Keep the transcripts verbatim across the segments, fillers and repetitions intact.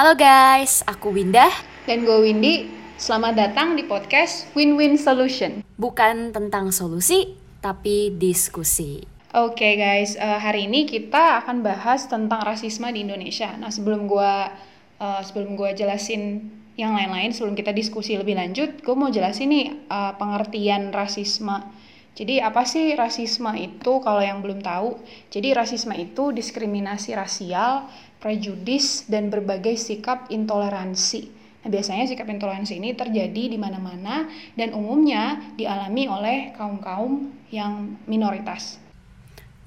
Halo guys, aku Windah dan gue Windy. Selamat datang di podcast Win-Win Solution. Bukan tentang solusi, tapi diskusi. Oke okay guys, uh, hari ini kita akan bahas tentang rasisme di Indonesia. Nah sebelum gue uh, sebelum gue jelasin yang lain-lain, sebelum kita diskusi lebih lanjut, gue mau jelasin nih uh, pengertian rasisme. Jadi apa sih rasisme itu kalau yang belum tahu? Jadi rasisme itu diskriminasi rasial, prejudis, dan berbagai sikap intoleransi. Nah, biasanya sikap intoleransi ini terjadi di mana-mana dan umumnya dialami oleh kaum-kaum yang minoritas.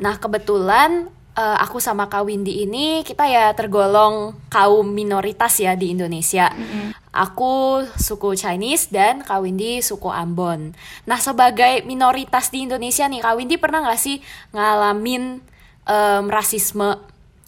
Nah, kebetulan uh, aku sama Kak Windy ini kita ya tergolong kaum minoritas ya di Indonesia. Mm-hmm. Aku suku Chinese dan Kak Windy suku Ambon. Nah, sebagai minoritas di Indonesia nih, Kak Windy pernah nggak sih ngalamin um, rasisme?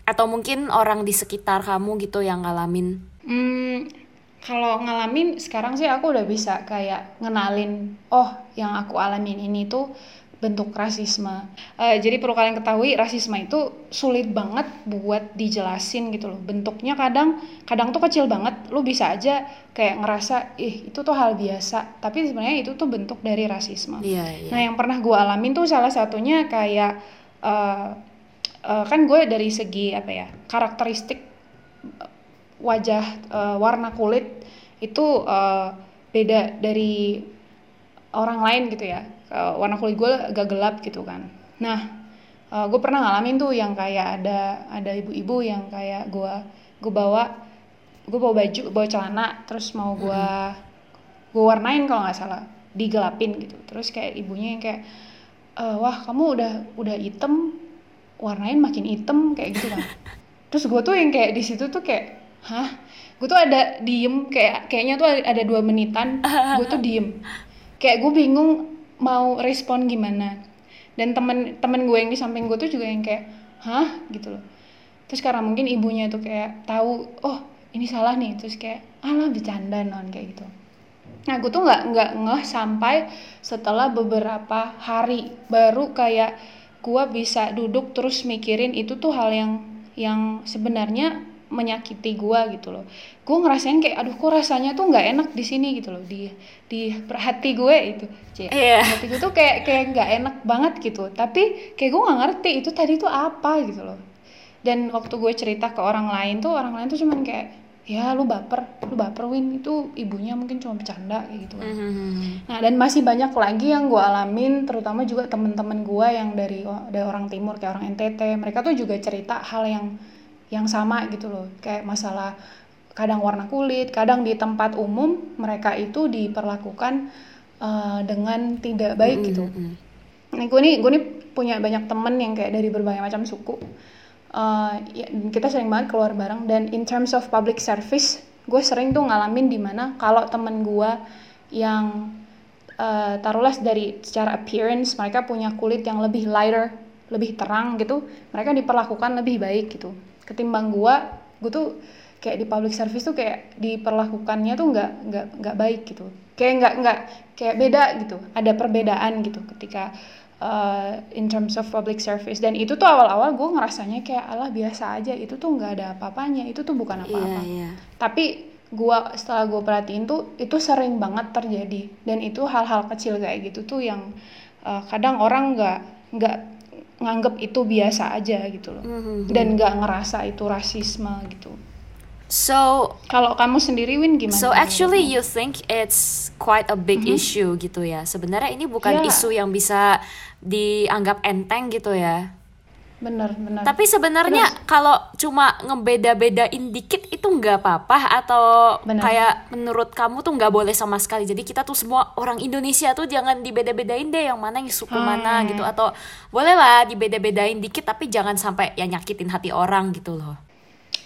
Atau mungkin orang di sekitar kamu gitu yang ngalamin? Hmm, kalau ngalamin sekarang sih aku udah bisa kayak ngenalin, oh yang aku alamin ini tuh bentuk rasisme. Uh, jadi perlu kalian ketahui rasisme itu sulit banget buat dijelasin gitu loh. Bentuknya kadang kadang tuh kecil banget, lu bisa aja kayak ngerasa ih itu tuh hal biasa, tapi sebenarnya itu tuh bentuk dari rasisme. Yeah, yeah. Nah yang pernah gue alamin tuh salah satunya kayak uh, Uh, kan gue dari segi apa ya karakteristik wajah uh, warna kulit itu uh, beda dari orang lain gitu ya, uh, warna kulit gue agak gelap gitu kan. Nah uh, gue pernah ngalamin tuh yang kayak ada ada ibu-ibu yang kayak gue gue bawa gue bawa baju bawa celana terus mau gue mm-hmm. gue warnain kalau nggak salah digelapin gitu, terus kayak ibunya yang kayak e, wah kamu udah udah hitam warnain makin hitam kayak gitu kan. Terus gue tuh yang kayak di situ tuh kayak hah, gue tuh ada diem kayak kayaknya tuh ada dua menitan gue tuh diem kayak gue bingung mau respon gimana, dan temen temen gue yang di samping gue tuh juga yang kayak hah gitu loh. Terus karena mungkin ibunya tuh kayak tahu oh ini salah nih, terus kayak alah bercanda non kayak gitu. Nah gue tuh nggak nggak ngeh sampai setelah beberapa hari baru kayak gue bisa duduk terus mikirin itu tuh hal yang yang sebenarnya menyakiti gue gitu loh. Gue ngerasain kayak aduh kok rasanya tuh nggak enak di sini gitu loh, di di hati gue itu, cie, yeah. Hati gue tuh kayak kayak nggak enak banget gitu. Tapi kayak gue nggak ngerti itu tadi tuh apa gitu loh. Dan waktu gue cerita ke orang lain tuh orang lain tuh cuman kayak ya lu baper, lu baper Win, itu ibunya mungkin cuma bercanda kayak gitu kan. Mm-hmm. Nah dan masih banyak lagi yang gue alamin, terutama juga temen-temen gue yang dari, dari orang timur kayak orang N T T, mereka tuh juga cerita hal yang yang sama gitu loh, kayak masalah kadang warna kulit, kadang di tempat umum mereka itu diperlakukan uh, dengan tidak baik mm-hmm. gitu. Nah gue nih gue nih punya banyak temen yang kayak dari berbagai macam suku. Uh, ya, kita sering banget keluar bareng, dan in terms of public service gue sering tuh ngalamin dimana kalau temen gue yang uh, taruhlah dari secara appearance mereka punya kulit yang lebih lighter, lebih terang gitu, mereka diperlakukan lebih baik gitu ketimbang gue. Gue tuh kayak di public service tuh kayak diperlakukannya tuh nggak nggak nggak baik gitu, kayak nggak nggak kayak beda gitu, ada perbedaan gitu ketika Uh, in terms of public service. Dan itu tuh awal-awal gue ngerasanya kayak alah biasa aja, itu tuh nggak ada apa-apanya, itu tuh bukan apa-apa. Yeah, yeah. Tapi gue setelah gue perhatiin tuh itu sering banget terjadi, dan itu hal-hal kecil kayak gitu tuh yang uh, kadang orang nggak nggak nganggep itu biasa aja gitu loh, mm-hmm. dan nggak ngerasa itu rasisme gitu. So kalau kamu sendiri Win gimana? So actually you think it's quite a big mm-hmm. issue gitu ya. Sebenarnya ini bukan yeah. isu yang bisa dianggap enteng gitu ya. Benar, benar. Tapi sebenarnya kalau cuma ngebeda-bedain dikit itu enggak apa-apa, atau bener. Kayak menurut kamu tuh enggak boleh sama sekali. Jadi kita tuh semua orang Indonesia tuh jangan dibeda-bedain deh yang mana yang suku hmm. mana gitu, atau bolehlah dibeda-bedain dikit tapi jangan sampai ya nyakitin hati orang gitu loh.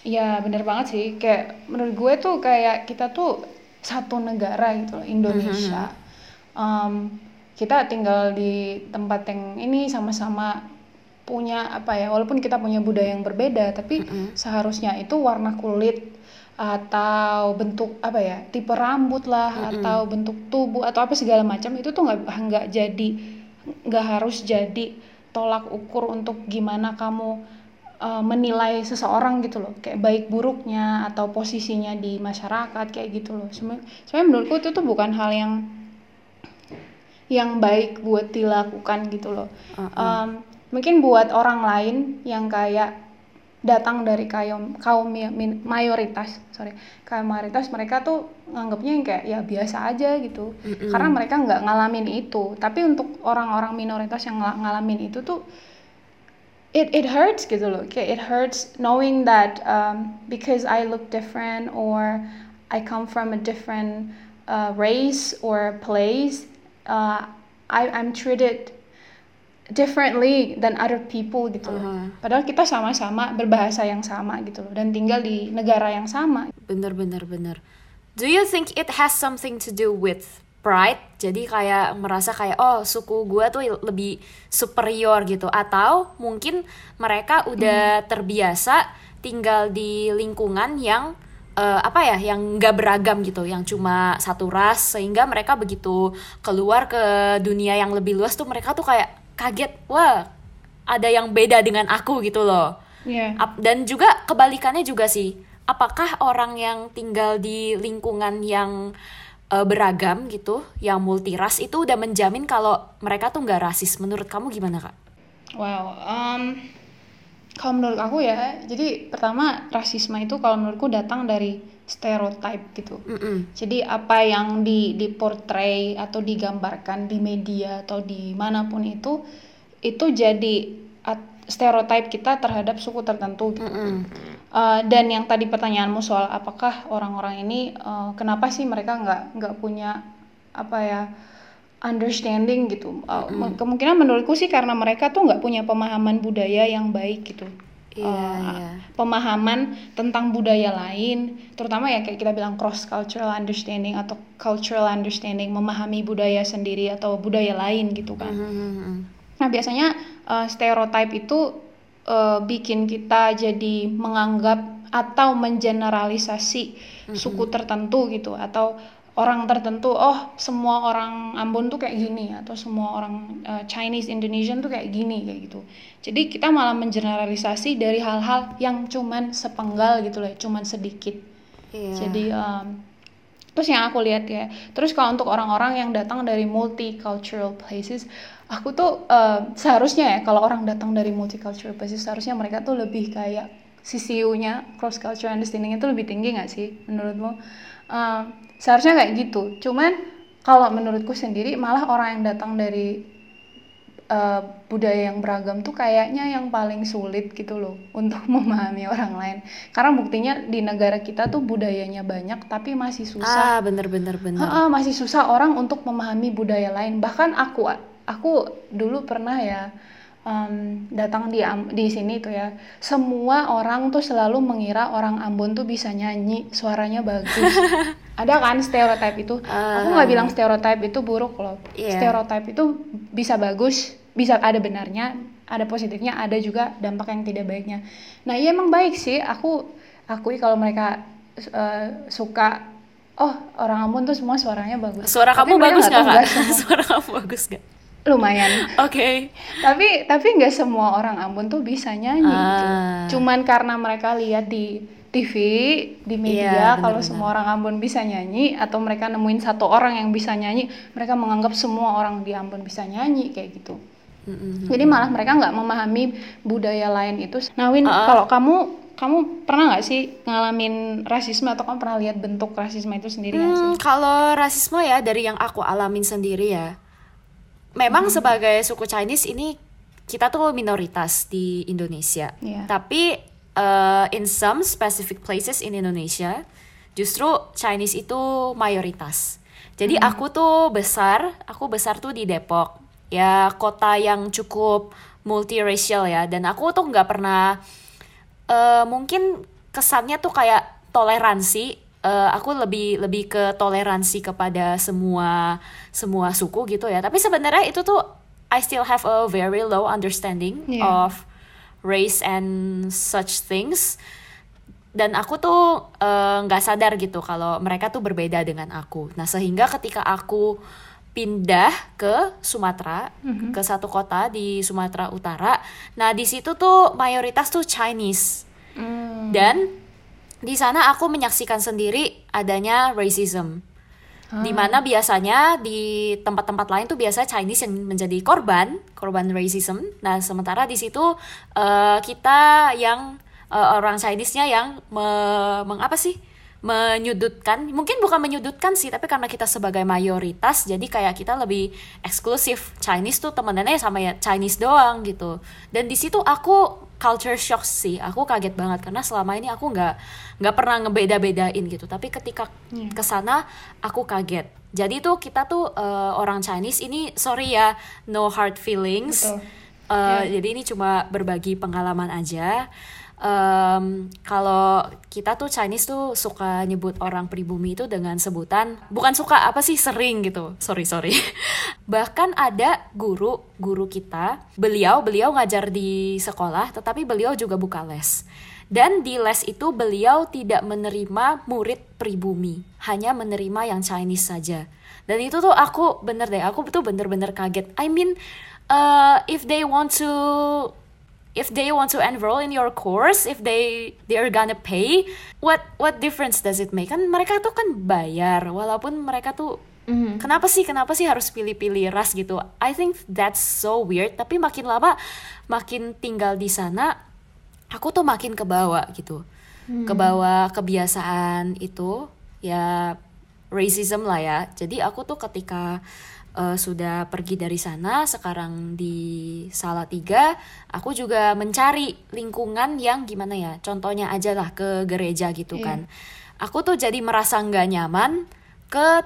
Ya benar banget sih, kayak menurut gue tuh kayak kita tuh satu negara gitu loh, Indonesia. Mm-hmm. Um, kita tinggal di tempat yang ini sama-sama punya apa ya, walaupun kita punya budaya yang berbeda, tapi mm-hmm. seharusnya itu warna kulit atau bentuk apa ya, tipe rambut lah, mm-hmm. atau bentuk tubuh atau apa segala macam itu tuh nggak nggak jadi nggak harus jadi tolak ukur untuk gimana kamu uh, menilai seseorang gitu loh, kayak baik buruknya atau posisinya di masyarakat kayak gitu loh. Sebenarnya menurutku itu tuh bukan hal yang yang baik buat dilakukan gitu loh. Uh-uh. um, mungkin buat orang lain yang kayak datang dari kaum kaum min, mayoritas, sorry, kaum mayoritas mereka tuh nganggapnya yang kayak ya biasa aja gitu, mm-hmm. karena mereka nggak ngalamin itu. Tapi untuk orang-orang minoritas yang ng- ngalamin itu tuh, it it hurts gitu loh, kayak it hurts knowing that um, because I look different or I come from a different uh, race or place. Uh, I, I'm treated differently than other people gitu loh. Uh-huh. Padahal kita sama-sama berbahasa yang sama gitu loh, dan tinggal di negara yang sama. Bener bener bener. Do you think it has something to do with pride? Jadi kayak merasa kayak oh suku gue tuh lebih superior gitu, atau mungkin mereka udah hmm. terbiasa tinggal di lingkungan yang Uh, apa ya, yang gak beragam gitu, yang cuma satu ras, sehingga mereka begitu keluar ke dunia yang lebih luas tuh mereka tuh kayak kaget, wah ada yang beda dengan aku gitu loh. Yeah. Dan juga kebalikannya juga sih, apakah orang yang tinggal di lingkungan yang uh, beragam gitu, yang multiras itu udah menjamin kalau mereka tuh gak rasis? Menurut kamu gimana Kak? Wow, um... kalau menurut aku ya, jadi pertama rasisme itu kalau menurutku datang dari stereotype gitu. Mm-mm. Jadi apa yang di diportray atau digambarkan di media atau di manapun itu, itu jadi at, stereotype kita terhadap suku tertentu gitu. Uh, dan yang tadi pertanyaanmu soal apakah orang-orang ini uh, kenapa sih mereka nggak nggak punya apa ya? Understanding gitu, uh, mm-hmm. kemungkinan menurutku sih karena mereka tuh nggak punya pemahaman budaya yang baik gitu, yeah, uh, yeah. pemahaman tentang budaya lain, terutama ya kayak kita bilang cross cultural understanding atau cultural understanding, memahami budaya sendiri atau budaya lain gitu kan. Mm-hmm. Nah biasanya uh, stereotype itu uh, bikin kita jadi menganggap atau mengeneralisasi mm-hmm. suku tertentu gitu, atau orang tertentu, oh semua orang Ambon tuh kayak gini, atau semua orang uh, Chinese Indonesian tuh kayak gini kayak gitu. Jadi kita malah mengeneralisasi dari hal-hal yang cuman sepenggal gitu loh, cuman sedikit. Yeah. Jadi um, terus yang aku lihat ya, terus kalau untuk orang-orang yang datang dari multicultural places, aku tuh uh, seharusnya ya kalau orang datang dari multicultural places seharusnya mereka tuh lebih kayak C C U-nya, cross cultural understanding-nya tuh lebih tinggi nggak sih menurutmu? Uh, seharusnya kayak gitu, cuman kalau menurutku sendiri malah orang yang datang dari uh, budaya yang beragam tuh kayaknya yang paling sulit gitu loh untuk memahami orang lain, karena buktinya di negara kita tuh budayanya banyak tapi masih susah ah bener-bener bener. Ha-ha, masih susah orang untuk memahami budaya lain. Bahkan aku aku dulu pernah ya Um, datang di di sini tuh ya, semua orang tuh selalu mengira orang Ambon tuh bisa nyanyi, suaranya bagus. Ada kan stereotip itu? Uh, aku nggak bilang stereotip itu buruk loh. Yeah. Stereotip itu bisa bagus, bisa ada benarnya, ada positifnya, ada juga dampak yang tidak baiknya. Nah iya emang baik sih, aku akui kalau mereka uh, suka, oh orang Ambon tuh semua suaranya bagus. Suara tapi kamu bagus nggak kan? Suara kamu bagus nggak? Lumayan. Oke. Okay. Tapi tapi nggak semua orang Ambon tuh bisa nyanyi. Ah. Gitu. Cuman karena mereka lihat di T V, di media, yeah, kalau semua orang Ambon bisa nyanyi, atau mereka nemuin satu orang yang bisa nyanyi, mereka menganggap semua orang di Ambon bisa nyanyi kayak gitu. Mm-hmm. Jadi malah mereka nggak memahami budaya lain itu. Nah Win, uh-uh. kalau kamu kamu pernah nggak sih ngalamin rasisme, atau kamu pernah lihat bentuk rasisme itu sendiri nggak hmm, sih? Kalau rasisme ya dari yang aku alamin sendiri ya. Memang hmm. sebagai suku Chinese ini kita tuh minoritas di Indonesia. Yeah. Tapi uh, in some specific places in Indonesia justru Chinese itu mayoritas. Jadi hmm. aku tuh besar, aku besar tuh di Depok. Ya kota yang cukup multiracial ya. Dan aku tuh gak pernah uh, mungkin kesannya tuh kayak toleransi. Uh, aku lebih lebih ke toleransi kepada semua semua suku gitu ya. Tapi sebenarnya itu tuh I still have a very low understanding yeah. of race and such things. Dan aku tuh nggak uh, sadar gitu kalau mereka tuh berbeda dengan aku. Nah sehingga ketika aku pindah ke Sumatera, mm-hmm. ke satu kota di Sumatera Utara. Nah, di situ tuh mayoritas tuh Chinese. Mm. Dan di sana aku menyaksikan sendiri adanya racism. Hmm. Di mana biasanya di tempat-tempat lain tuh biasa Chinese yang menjadi korban, korban racism. Nah, sementara di situ uh, kita yang uh, orang Chinese-nya yang me- mengapa sih? menyudutkan, mungkin bukan menyudutkan sih, tapi karena kita sebagai mayoritas jadi kayak kita lebih eksklusif. Chinese tuh temenannya sama ya Chinese doang gitu. Dan di situ aku culture shock sih, aku kaget banget karena selama ini aku nggak nggak pernah ngebeda-bedain gitu. Tapi ketika yeah. kesana aku kaget. Jadi tuh kita tuh uh, orang Chinese ini, sorry ya, no hard feelings. Uh, yeah. Jadi ini cuma berbagi pengalaman aja. Um, kalau kita tuh Chinese tuh suka nyebut orang pribumi itu dengan sebutan, bukan suka apa sih, sering gitu, sorry sorry bahkan ada guru guru kita, beliau beliau ngajar di sekolah tetapi beliau juga buka les, dan di les itu beliau tidak menerima murid pribumi, hanya menerima yang Chinese saja. Dan itu tuh aku bener deh, aku tuh bener-bener kaget. I mean uh, if they want to If they want to enroll in your course, if they they are gonna pay, what what difference does it make? Kan mereka tuh kan bayar, walaupun mereka tuh mm-hmm. kenapa sih kenapa sih harus pilih-pilih ras gitu? I think that's so weird. Tapi makin lama, makin tinggal di sana, aku tuh makin kebawa gitu, mm-hmm. kebawa kebiasaan itu ya, racism lah ya. Jadi aku tuh ketika Uh, sudah pergi dari sana, sekarang di Salatiga, aku juga mencari lingkungan yang gimana ya, contohnya aja lah ke gereja gitu yeah. kan. Aku tuh jadi merasa nggak nyaman ke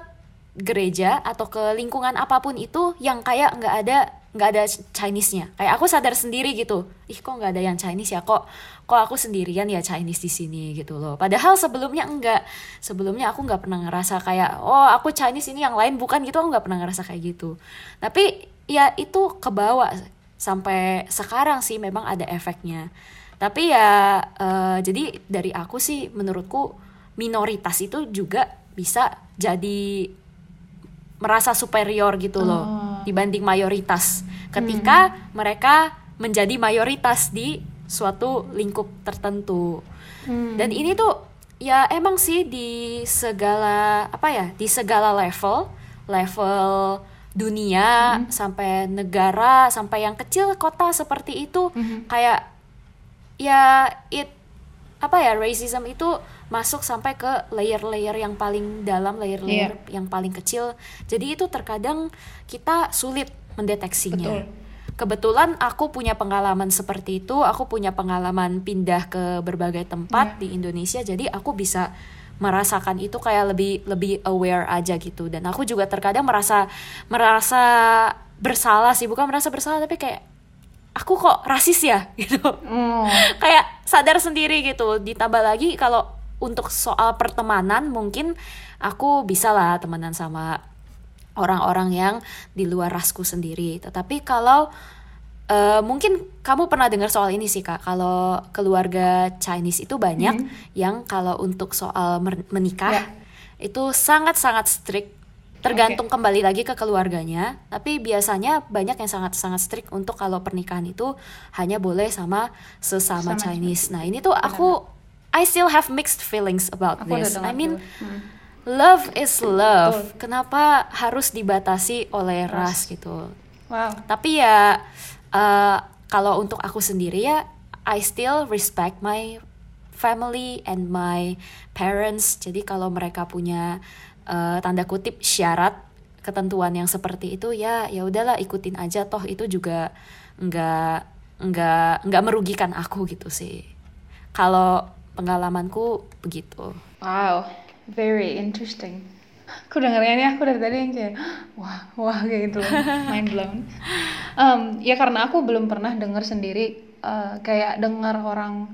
gereja atau ke lingkungan apapun itu yang kayak nggak ada nggak ada Chinese-nya. Kayak aku sadar sendiri gitu, ih kok nggak ada yang Chinese ya, kok kok aku sendirian ya Chinese di sini gitu loh. Padahal sebelumnya enggak, sebelumnya aku nggak pernah ngerasa kayak oh aku Chinese ini yang lain bukan gitu, aku nggak pernah ngerasa kayak gitu. Tapi ya itu kebawa sampai sekarang sih, memang ada efeknya. Tapi ya uh, jadi dari aku sih, menurutku minoritas itu juga bisa jadi merasa superior gitu loh, oh. dibanding mayoritas ketika hmm. mereka menjadi mayoritas di suatu lingkup tertentu. hmm. Dan ini tuh ya emang sih di segala apa ya, di segala level, level dunia hmm. sampai negara, sampai yang kecil kota seperti itu, hmm. kayak ya it apa ya, racism itu masuk sampai ke layer-layer yang paling dalam, layer-layer yeah. yang paling kecil. Jadi itu terkadang kita sulit mendeteksinya. Betul. Kebetulan aku punya pengalaman seperti itu, aku punya pengalaman pindah ke berbagai tempat yeah. di Indonesia, jadi aku bisa merasakan itu kayak lebih lebih aware aja gitu. Dan aku juga terkadang merasa merasa bersalah sih, bukan merasa bersalah tapi kayak aku kok rasis ya gitu. Mm. Kayak sadar sendiri gitu. Ditambah lagi kalau untuk soal pertemanan, mungkin aku bisa lah temenan sama orang-orang yang di luar rasku sendiri. Tetapi kalau uh, mungkin kamu pernah dengar soal ini sih Kak, kalau keluarga Chinese itu banyak mm. yang kalau untuk soal menikah yeah. itu sangat-sangat strict. Tergantung okay. kembali lagi ke keluarganya, tapi biasanya banyak yang sangat-sangat strict untuk kalau pernikahan itu hanya boleh sama sesama sama Chinese. Nah ini tuh aku, I still have mixed feelings about aku this. I mean, hmm. love is love. Betul. Kenapa harus dibatasi oleh ras, ras gitu? Wow. Tapi ya uh, kalau untuk aku sendiri ya, I still respect my family and my parents. Jadi kalau mereka punya Uh, tanda kutip syarat, ketentuan yang seperti itu ya ya udahlah ikutin aja, toh itu juga nggak nggak nggak merugikan aku gitu sih. Kalau pengalamanku begitu. Wow, very interesting. Aku dengarnya ini, aku dari tadi yang kayak wah wah kayak gitu, mind blown. Um, ya karena aku belum pernah dengar sendiri, uh, kayak dengar orang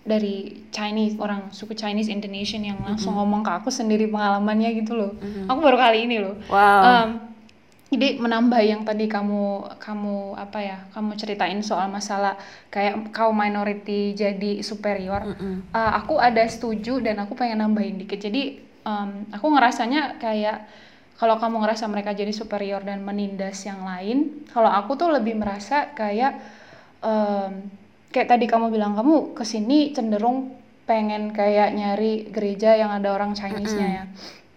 dari Chinese, orang suku Chinese Indonesian yang langsung mm-hmm. ngomong ke aku sendiri pengalamannya gitu loh. Mm-hmm. Aku baru kali ini loh. Wow. Um, jadi menambah yang tadi kamu kamu apa ya, kamu ceritain soal masalah kayak kaum minority jadi superior. Mm-hmm. Uh, aku ada setuju dan aku pengen nambahin dikit. Jadi um, aku ngerasanya kayak Kalau kamu ngerasa mereka jadi superior dan menindas yang lain, kalau aku tuh lebih merasa kayak um, kayak tadi kamu bilang, kamu kesini cenderung pengen kayak nyari gereja yang ada orang Chinese-nya ya.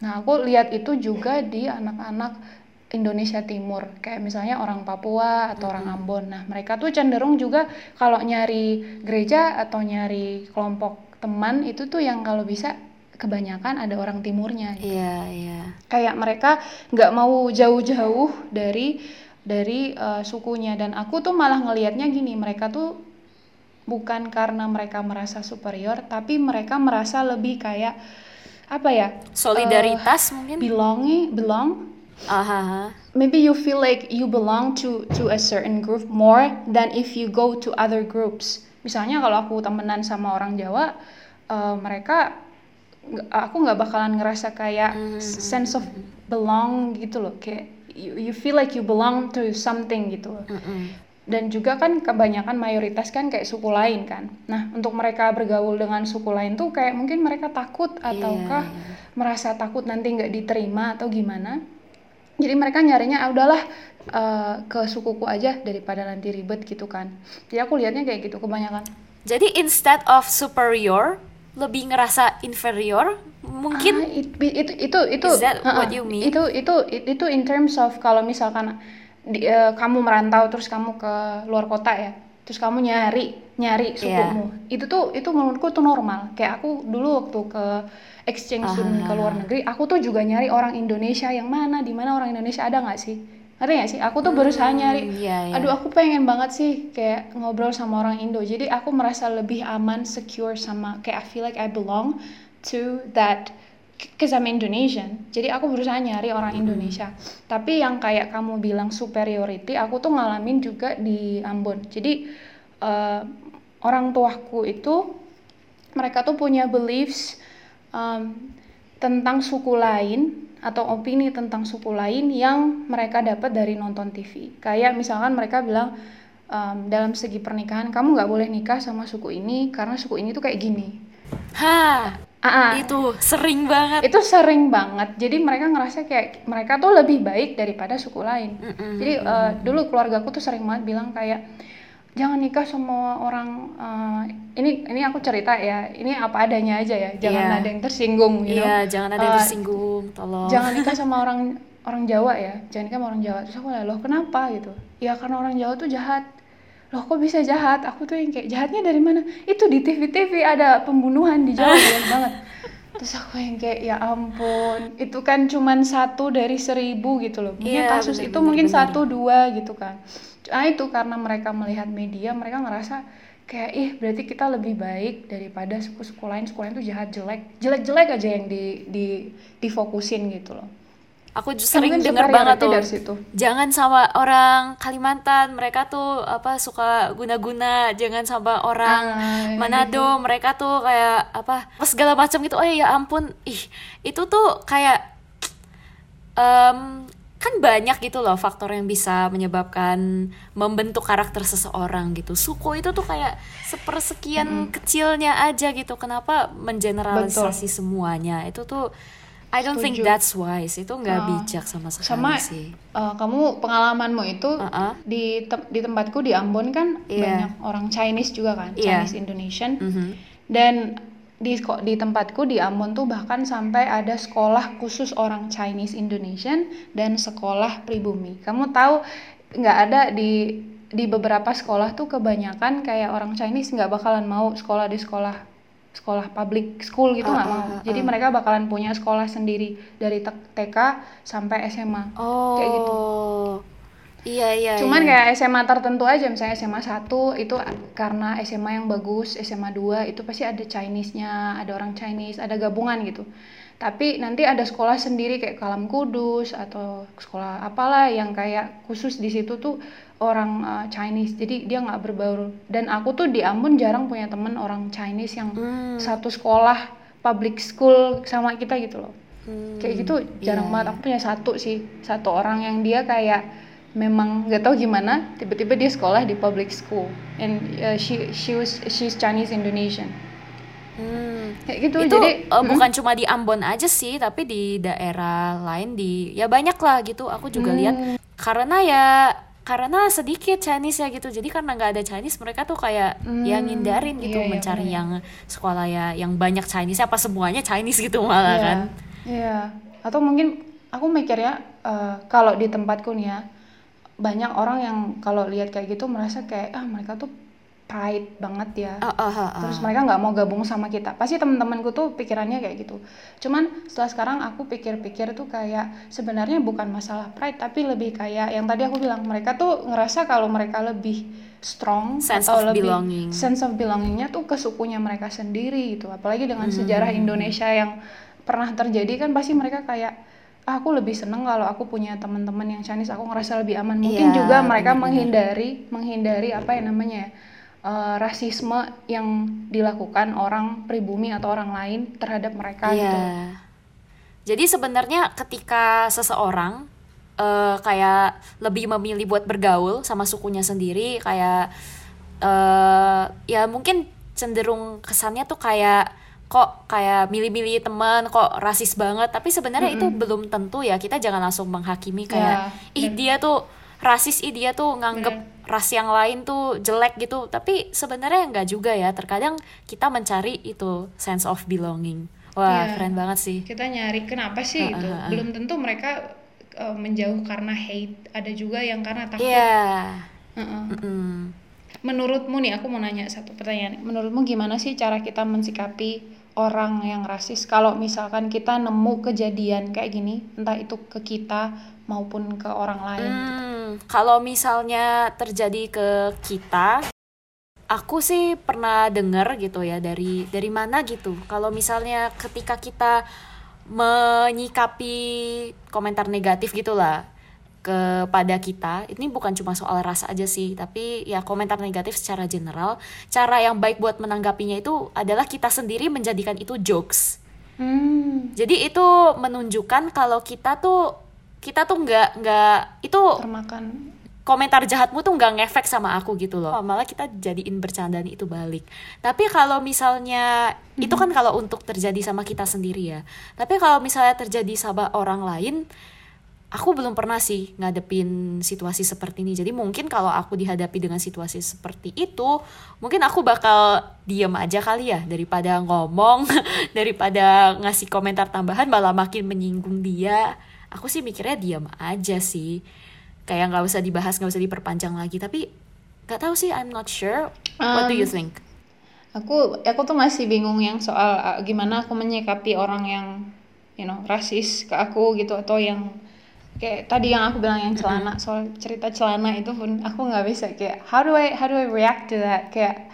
Nah, aku lihat itu juga di anak-anak Indonesia Timur, kayak misalnya orang Papua atau orang Ambon. Nah, mereka tuh cenderung juga kalau nyari gereja atau nyari kelompok teman itu tuh yang kalau bisa kebanyakan ada orang Timurnya. Iya, gitu. yeah, iya. Yeah. Kayak mereka nggak mau jauh-jauh dari dari uh, sukunya. Dan aku tuh malah ngelihatnya gini, mereka tuh bukan karena mereka merasa superior, tapi mereka merasa lebih kayak apa ya? Solidaritas uh, mungkin. Belongi, belong. Uh-huh. Maybe you feel like you belong to to a certain group more than if you go to other groups. Misalnya kalau aku temenan sama orang Jawa, uh, mereka aku nggak bakalan ngerasa kayak mm-hmm. sense of belong gitu loh, kayak you, you feel like you belong to something gitu loh. Mm-hmm. Dan juga kan kebanyakan mayoritas kan kayak suku lain kan. Nah, untuk mereka bergaul dengan suku lain tuh kayak mungkin mereka takut ataukah yeah, yeah. merasa takut nanti nggak diterima atau gimana. Jadi mereka nyarinya, ah udahlah uh, ke sukuku aja daripada nanti ribet gitu kan. Jadi aku lihatnya kayak gitu kebanyakan. Jadi instead of superior, lebih ngerasa inferior mungkin. Uh, itu it, it, itu itu. Is that uh, what you mean? Itu itu it, itu in terms of kalau misalkan di, uh, kamu merantau terus kamu ke luar kota ya, terus kamu nyari nyari sukumu. Yeah. Itu tuh itu menurutku tuh normal. Kayak aku dulu waktu ke exchange student uh-huh. ke luar negeri, aku tuh juga nyari orang Indonesia yang mana, di mana orang Indonesia ada nggak sih? Ada nggak sih? Aku tuh hmm, berusaha nyari. Iya, iya. Aduh, aku pengen banget sih kayak ngobrol sama orang Indo. Jadi aku merasa lebih aman, secure sama kayak I feel like I belong to that because I'm Indonesian. Jadi aku berusaha nyari orang hmm. Indonesia. Tapi yang kayak kamu bilang superiority, aku tuh ngalamin juga di Ambon. Jadi uh, orang tuaku itu mereka tuh punya beliefs Um, tentang suku lain atau opini tentang suku lain yang mereka dapat dari nonton T V. Kayak misalkan mereka bilang um, dalam segi pernikahan kamu nggak boleh nikah sama suku ini karena suku ini tuh kayak gini. Ha, uh-uh. itu sering banget. Itu sering banget. Jadi mereka ngerasa kayak mereka tuh lebih baik daripada suku lain. Mm-mm. Jadi uh, dulu keluargaku tuh sering banget bilang kayak jangan nikah sama orang uh, ini ini aku cerita ya, ini apa adanya aja ya, jangan yeah. ada yang tersinggung you know? yeah, jangan ada yang uh, tersinggung tolong. Jangan nikah sama orang orang Jawa ya, jangan nikah sama orang Jawa. Terus aku lah, loh kenapa gitu ya, karena orang Jawa tuh jahat. Loh kok bisa jahat? Aku tuh yang kayak jahatnya dari mana? Itu di T V T V ada pembunuhan di Jawa banyak banget. Terus aku yang kayak ya ampun, itu kan cuman satu dari seribu gitu loh. Punya yeah, kasus bener, itu bener, mungkin bener. satu dua gitu kan. Nah itu karena mereka melihat media, mereka ngerasa kayak ih berarti kita lebih baik daripada suku-suku lain. Suku lain tuh jahat, jelek, jelek-jelek aja yang di di difokusin gitu loh. Aku sering dengar banget tuh dari situ. Jangan sama orang Kalimantan, mereka tuh apa suka guna-guna. Jangan sama orang ah, Manado, iya. mereka tuh kayak apa segala macam gitu. Oh ya ampun, ih itu tuh kayak um, kan banyak gitu loh faktor yang bisa menyebabkan membentuk karakter seseorang gitu. Suku itu tuh kayak sepersekian hmm. kecilnya aja gitu. Kenapa mengeneralisasi semuanya? Itu tuh I don't Setuju. think that's wise. Itu nggak uh, bijak sama sekali sama, sih. Sama uh, kamu pengalamanmu itu uh-uh. di te- di tempatku di Ambon kan yeah. banyak orang Chinese juga kan, yeah. Chinese Indonesian. Mm-hmm. Dan di di tempatku di Ambon tuh bahkan sampai ada sekolah khusus orang Chinese Indonesian dan sekolah pribumi. Kamu tahu nggak, ada di di beberapa sekolah tuh kebanyakan kayak orang Chinese nggak bakalan mau sekolah di sekolah sekolah public school gitu, nggak uh, mau. Uh, uh, Jadi uh. mereka bakalan punya sekolah sendiri dari T K sampai S M A. Oh. Kayak gitu. Iya iya. Cuman iya. kayak S M A tertentu aja, misalnya S M A satu itu karena S M A yang bagus, S M A dua itu pasti ada Chinese-nya, ada orang Chinese, ada gabungan gitu. Tapi nanti ada sekolah sendiri kayak Kalam Kudus atau sekolah apalah yang kayak khusus di situ tuh orang uh, Chinese. Jadi dia nggak berbaur. Dan aku tuh di Ambon jarang punya temen orang Chinese yang hmm. satu sekolah public school sama kita gitu loh. Hmm. Kayak gitu jarang yeah. banget. Aku punya satu sih, satu orang yang dia kayak memang nggak tahu gimana tiba-tiba dia sekolah di public school and uh, she she was she's Chinese Indonesian. Hmm, kayak gitu. Itu, jadi uh, hmm. bukan cuma di Ambon aja sih, tapi di daerah lain di ya banyak lah gitu. Aku juga hmm. lihat karena ya karena sedikit Chinese ya gitu. Jadi karena nggak ada Chinese, mereka tuh kayak hmm. yang ngindarin gitu, yeah, mencari yeah, yang sekolah ya yang banyak Chinese, apa semuanya Chinese gitu malah yeah. kan. Iya. Yeah. Atau mungkin aku mikirnya uh, kalau di tempatku nih ya, banyak orang yang kalau lihat kayak gitu merasa kayak ah mereka tuh pride banget ya, uh, uh, uh, uh. terus mereka nggak mau gabung sama kita. Pasti teman-temanku tuh pikirannya kayak gitu. Cuman setelah sekarang aku pikir-pikir tuh kayak sebenarnya bukan masalah pride, tapi lebih kayak yang tadi aku bilang, mereka tuh ngerasa kalau mereka lebih strong sense atau lebih belonging. Sense of belongingnya tuh ke sukunya mereka sendiri gitu. Apalagi dengan hmm. sejarah Indonesia yang pernah terjadi kan, pasti mereka kayak ah, aku lebih seneng kalau aku punya teman-teman yang Chinese, aku ngerasa lebih aman. Mungkin yeah, juga mereka bener-bener. menghindari menghindari apa ya namanya Uh, rasisme yang dilakukan orang pribumi atau orang lain terhadap mereka yeah. gitu. Jadi sebenarnya ketika seseorang uh, kayak lebih memilih buat bergaul sama sukunya sendiri, kayak uh, ya mungkin cenderung kesannya tuh kayak kok kayak milih-milih teman, kok rasis banget. Tapi sebenarnya mm-hmm. itu belum tentu ya. Kita jangan langsung menghakimi kayak yeah. ih dia tuh rasis, ih dia tuh nganggep yeah. ras yang lain tuh jelek gitu. Tapi sebenarnya enggak juga ya. Terkadang kita mencari itu sense of belonging. Wah yeah. keren banget sih. Kita nyari kenapa sih uh, itu uh, uh. belum tentu mereka uh, menjauh karena hate. Ada juga yang karena takut. Iya yeah. uh-uh. mm-hmm. Menurutmu nih, aku mau nanya satu pertanyaan. Menurutmu gimana sih cara kita mensikapi orang yang rasis kalau misalkan kita nemu kejadian kayak gini, entah itu ke kita maupun ke orang lain? Hmm, kalau misalnya terjadi ke kita, aku sih pernah dengar gitu ya dari dari mana gitu. Kalau misalnya ketika kita menyikapi komentar negatif gitulah kepada kita, ini bukan cuma soal ras aja sih, tapi ya komentar negatif secara general, cara yang baik buat menanggapinya itu adalah kita sendiri menjadikan itu jokes. Hmm. Jadi itu menunjukkan kalau kita tuh kita tuh nggak nggak itu termakan. Komentar jahatmu tuh nggak ngefek sama aku gitu loh. Malah kita jadiin bercandaan itu balik. Tapi kalau misalnya hmm. itu kan kalau untuk terjadi sama kita sendiri ya. Tapi kalau misalnya terjadi sama orang lain, aku belum pernah sih ngadepin situasi seperti ini. Jadi mungkin kalau aku dihadapi dengan situasi seperti itu, mungkin aku bakal diem aja kali ya, daripada ngomong, daripada ngasih komentar tambahan malah makin menyinggung dia. Aku sih mikirnya diem aja sih, kayak nggak usah dibahas, nggak usah diperpanjang lagi. Tapi nggak tahu sih, I'm not sure. What um, do you think? Aku, aku tuh masih bingung yang soal uh, gimana aku menyikapi orang yang, you know, rasis ke aku gitu, atau yang kayak tadi yang aku bilang yang celana, soal cerita celana itu pun aku nggak bisa kayak how do I how do I react to that, kayak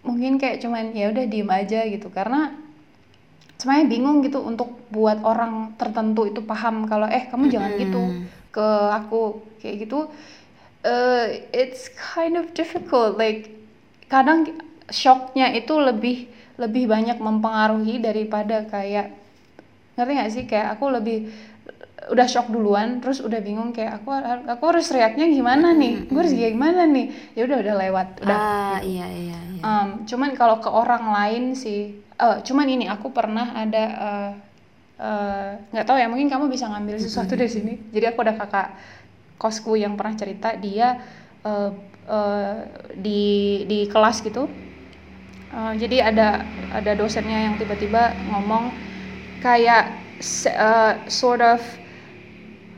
mungkin kayak cuman ya udah diem aja gitu, karena sebenarnya bingung gitu untuk buat orang tertentu itu paham kalau eh kamu jangan mm-hmm. gitu ke aku kayak gitu. Uh, it's kind of difficult, like kadang shocknya itu lebih lebih banyak mempengaruhi daripada kayak, ngerti nggak sih, kayak aku lebih udah shock duluan, terus udah bingung kayak aku aku harus reaknya gimana nih, gue harus gimana nih, ya udah udah lewat udah. Ah gitu. iya iya. iya. Um, cuman kalau ke orang lain sih, uh, cuman ini aku pernah ada nggak uh, uh, tahu ya, mungkin kamu bisa ngambil sesuatu dari sini. Jadi aku ada kakak kosku yang pernah cerita dia uh, uh, di di kelas gitu. Uh, jadi ada ada dosennya yang tiba-tiba ngomong kayak uh, sort of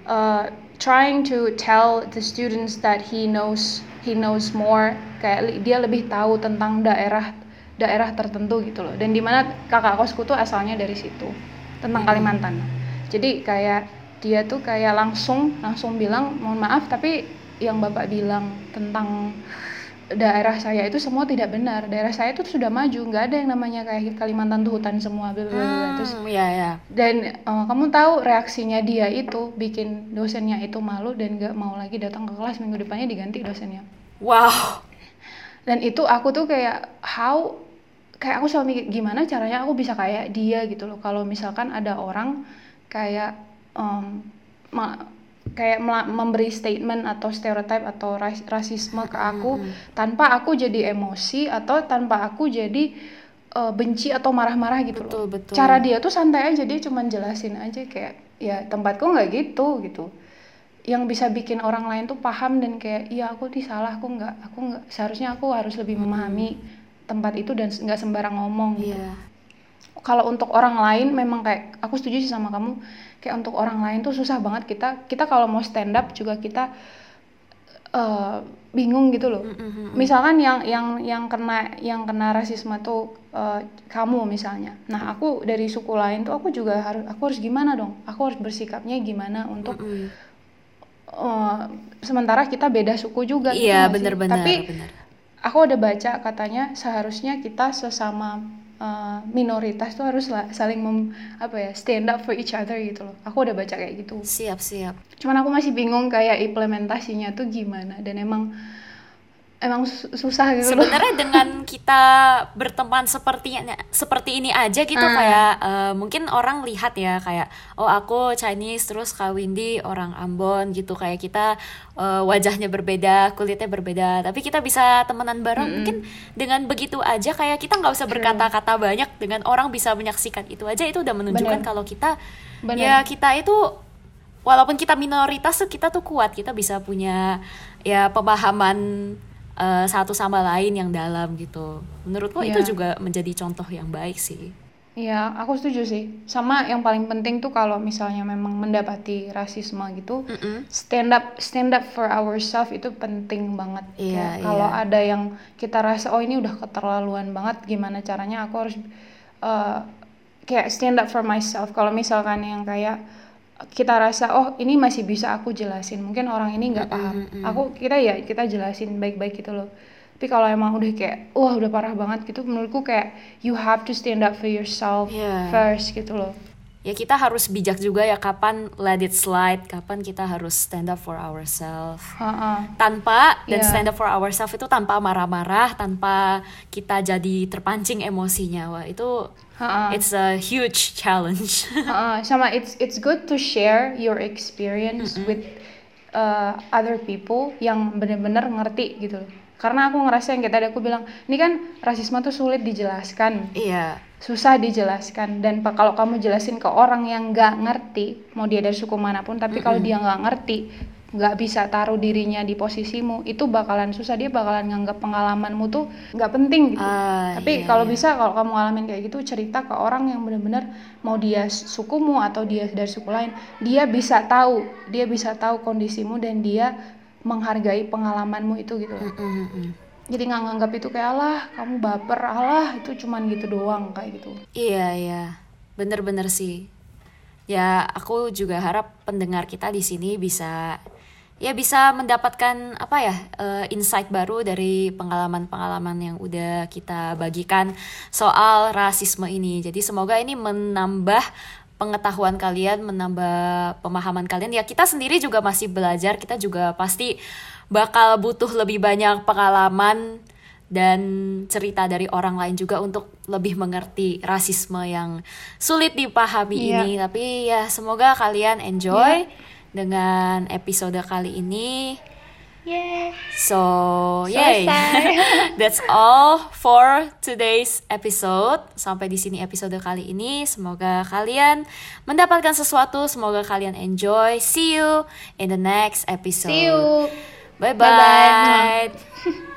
Uh, trying to tell the students that he knows he knows more, kayak dia lebih tahu tentang daerah daerah tertentu gitu loh. Dan di mana kakak kosku tuh asalnya dari situ, tentang Kalimantan. Jadi kayak dia tuh kayak langsung langsung bilang, mohon maaf tapi yang bapak bilang tentang daerah saya itu semua tidak benar. Daerah saya itu sudah maju, nggak ada yang namanya kayak Kalimantan tuh hutan semua, blablabla. Terus, ya, ya. Dan uh, kamu tahu reaksinya dia itu bikin dosennya itu malu dan nggak mau lagi datang ke kelas. Minggu depannya diganti dosennya. Wow. Dan itu aku tuh kayak how, kayak aku selalu mikir gimana caranya aku bisa kayak dia gitu loh. Kalau misalkan ada orang kayak um, ma- kayak memberi statement atau stereotip atau ras- rasisme ke aku hmm. tanpa aku jadi emosi atau tanpa aku jadi uh, benci atau marah-marah gitu. Betul, loh. Betul. Cara dia tuh santai aja, dia cuman jelasin aja kayak, ya tempatku nggak gitu gitu. Yang bisa bikin orang lain tuh paham dan kayak, iya aku disalah, aku nggak, aku nggak, seharusnya aku harus lebih memahami tempat itu dan nggak sembarang ngomong. Iya. Yeah. Kalau untuk orang lain memang kayak, aku setuju sih sama kamu, kayak untuk orang lain tuh susah banget kita, kita kalau mau stand up juga kita uh, bingung gitu loh. Mm-hmm. Misalkan yang yang yang kena yang kena rasisme tuh uh, kamu misalnya. Nah aku dari suku lain tuh aku juga harus, aku harus gimana dong? Aku harus bersikapnya gimana untuk mm-hmm. uh, sementara kita beda suku juga. Iya gitu, benar-benar. Tapi bener. Aku udah baca katanya seharusnya kita sesama minoritas tuh harus saling mem, apa ya, stand up for each other gitu loh. Aku udah baca kayak gitu. Siap, siap. Cuman aku masih bingung kayak implementasinya tuh gimana, dan emang emang susah gitu. Sebenarnya dengan kita berteman sepertinya seperti ini aja gitu uh. kayak uh, mungkin orang lihat ya kayak, oh aku Chinese terus Kak Windy orang Ambon gitu, kayak kita uh, wajahnya berbeda, kulitnya berbeda, tapi kita bisa temenan bareng. Mm-hmm. Mungkin dengan begitu aja kayak kita nggak usah berkata-kata banyak, dengan orang bisa menyaksikan itu aja, itu udah menunjukkan bener. Kalau kita bener. Ya kita itu walaupun kita minoritas tuh kita tuh kuat, kita bisa punya ya pemahaman Uh, satu sama lain yang dalam gitu. Menurutku yeah. itu juga menjadi contoh yang baik sih. Iya, yeah, aku setuju sih. Sama yang paling penting tuh kalau misalnya memang mendapati rasisme gitu, mm-mm. stand up stand up for ourselves itu penting banget. Yeah, yeah. Kalau ada yang kita rasa oh ini udah keterlaluan banget, gimana caranya aku harus uh, kayak stand up for myself. Kalau misalkan yang kayak kita rasa oh ini masih bisa aku jelasin, mungkin orang ini nggak paham, mm, mm, mm. aku kita ya kita jelasin baik-baik gitu loh. Tapi kalau emang udah kayak wah udah parah banget gitu, menurutku kayak you have to stand up for yourself yeah. first gitu loh. Ya kita harus bijak juga ya, kapan let it slide, kapan kita harus stand up for ourselves. Uh-uh. Tanpa dan yeah. stand up for ourselves itu tanpa marah-marah, tanpa kita jadi terpancing emosinya. Wah, itu uh-uh. it's a huge challenge. Uh-uh. Sama it's it's good to share your experience mm-hmm. with uh, other people yang benar-benar ngerti gitu. Karena aku ngerasa yang kayak tadi aku bilang, ini kan rasisme tuh sulit dijelaskan. Iya. Yeah. Susah dijelaskan, dan kalau kamu jelasin ke orang yang nggak ngerti, mau dia dari suku manapun, tapi mm-hmm. kalau dia nggak ngerti, nggak bisa taruh dirinya di posisimu, itu bakalan susah, dia bakalan nganggap pengalamanmu tuh nggak penting gitu. Uh, tapi yeah, kalau yeah. bisa kalau kamu ngalamin kayak gitu, cerita ke orang yang benar-benar mau dia sukumu atau dia dari suku lain, dia bisa tahu, dia bisa tahu kondisimu dan dia menghargai pengalamanmu itu gitu. Mm-hmm. Jadi nggak nganggap itu kayak alah kamu baper, alah itu cuman gitu doang kayak gitu. Iya iya, bener-bener sih. Ya aku juga harap pendengar kita di sini bisa ya bisa mendapatkan apa ya uh, insight baru dari pengalaman-pengalaman yang udah kita bagikan soal rasisme ini. Jadi semoga ini menambah pengetahuan kalian, menambah pemahaman kalian. Ya kita sendiri juga masih belajar, kita juga pasti bakal butuh lebih banyak pengalaman dan cerita dari orang lain juga untuk lebih mengerti rasisme yang sulit dipahami yeah. ini. Tapi ya semoga kalian enjoy yeah. dengan episode kali ini. Yeah. So, yay. That's all for today's episode. Sampai di sini episode kali ini. Semoga kalian mendapatkan sesuatu, semoga kalian enjoy. See you in the next episode. See you. Bye-bye. Bye-bye.